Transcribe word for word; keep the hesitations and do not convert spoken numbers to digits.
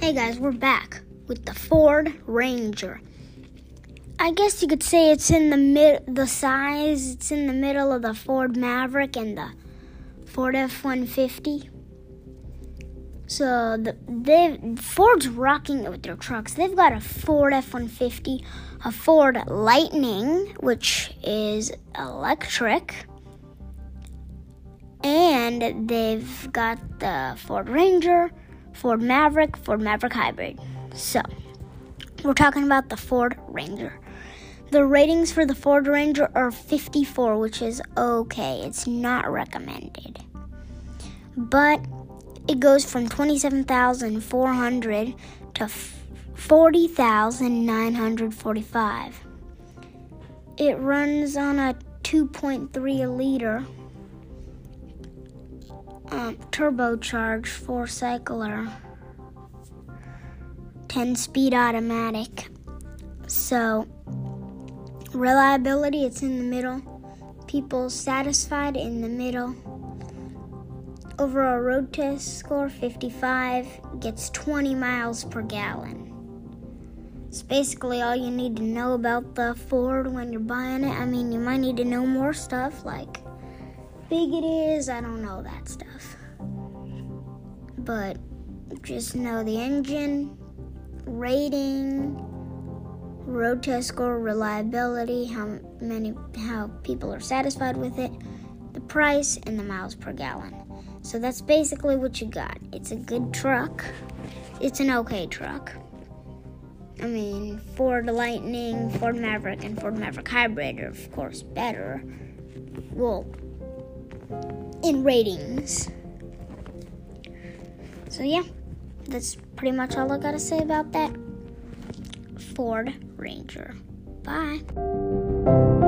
Hey guys, we're back with the Ford Ranger. I guess you could say it's in the mid, the size, it's in the middle of the Ford Maverick and the Ford F one fifty. So the they Ford's rocking it with their trucks. They've got a Ford F one fifty, a Ford Lightning, which is electric, and they've got the Ford Ranger, Ford Maverick, Ford Maverick Hybrid. So, we're talking about the Ford Ranger. The ratings for the Ford Ranger are fifty-four, which is okay. It's not recommended. But it goes from twenty-seven thousand four hundred dollars to forty thousand nine hundred forty-five dollars. It runs on a two point three liter Um, turbocharged four-cycler, ten-speed automatic. So, reliability, it's in the middle. People satisfied, in the middle. Overall road test score, fifty-five, gets twenty miles per gallon. It's basically all you need to know about the Ford when you're buying it. I mean, you might need to know more stuff, like big it is, I don't know that stuff. But just know the engine, rating, road test score, reliability, how many how people are satisfied with it, the price, and the miles per gallon. So that's basically what you got. It's a good truck. It's an okay truck. I mean, Ford Lightning, Ford Maverick, and Ford Maverick Hybrid are of course better. Well, in ratings. So yeah, that's pretty much all I gotta say about that Ford Ranger. Bye.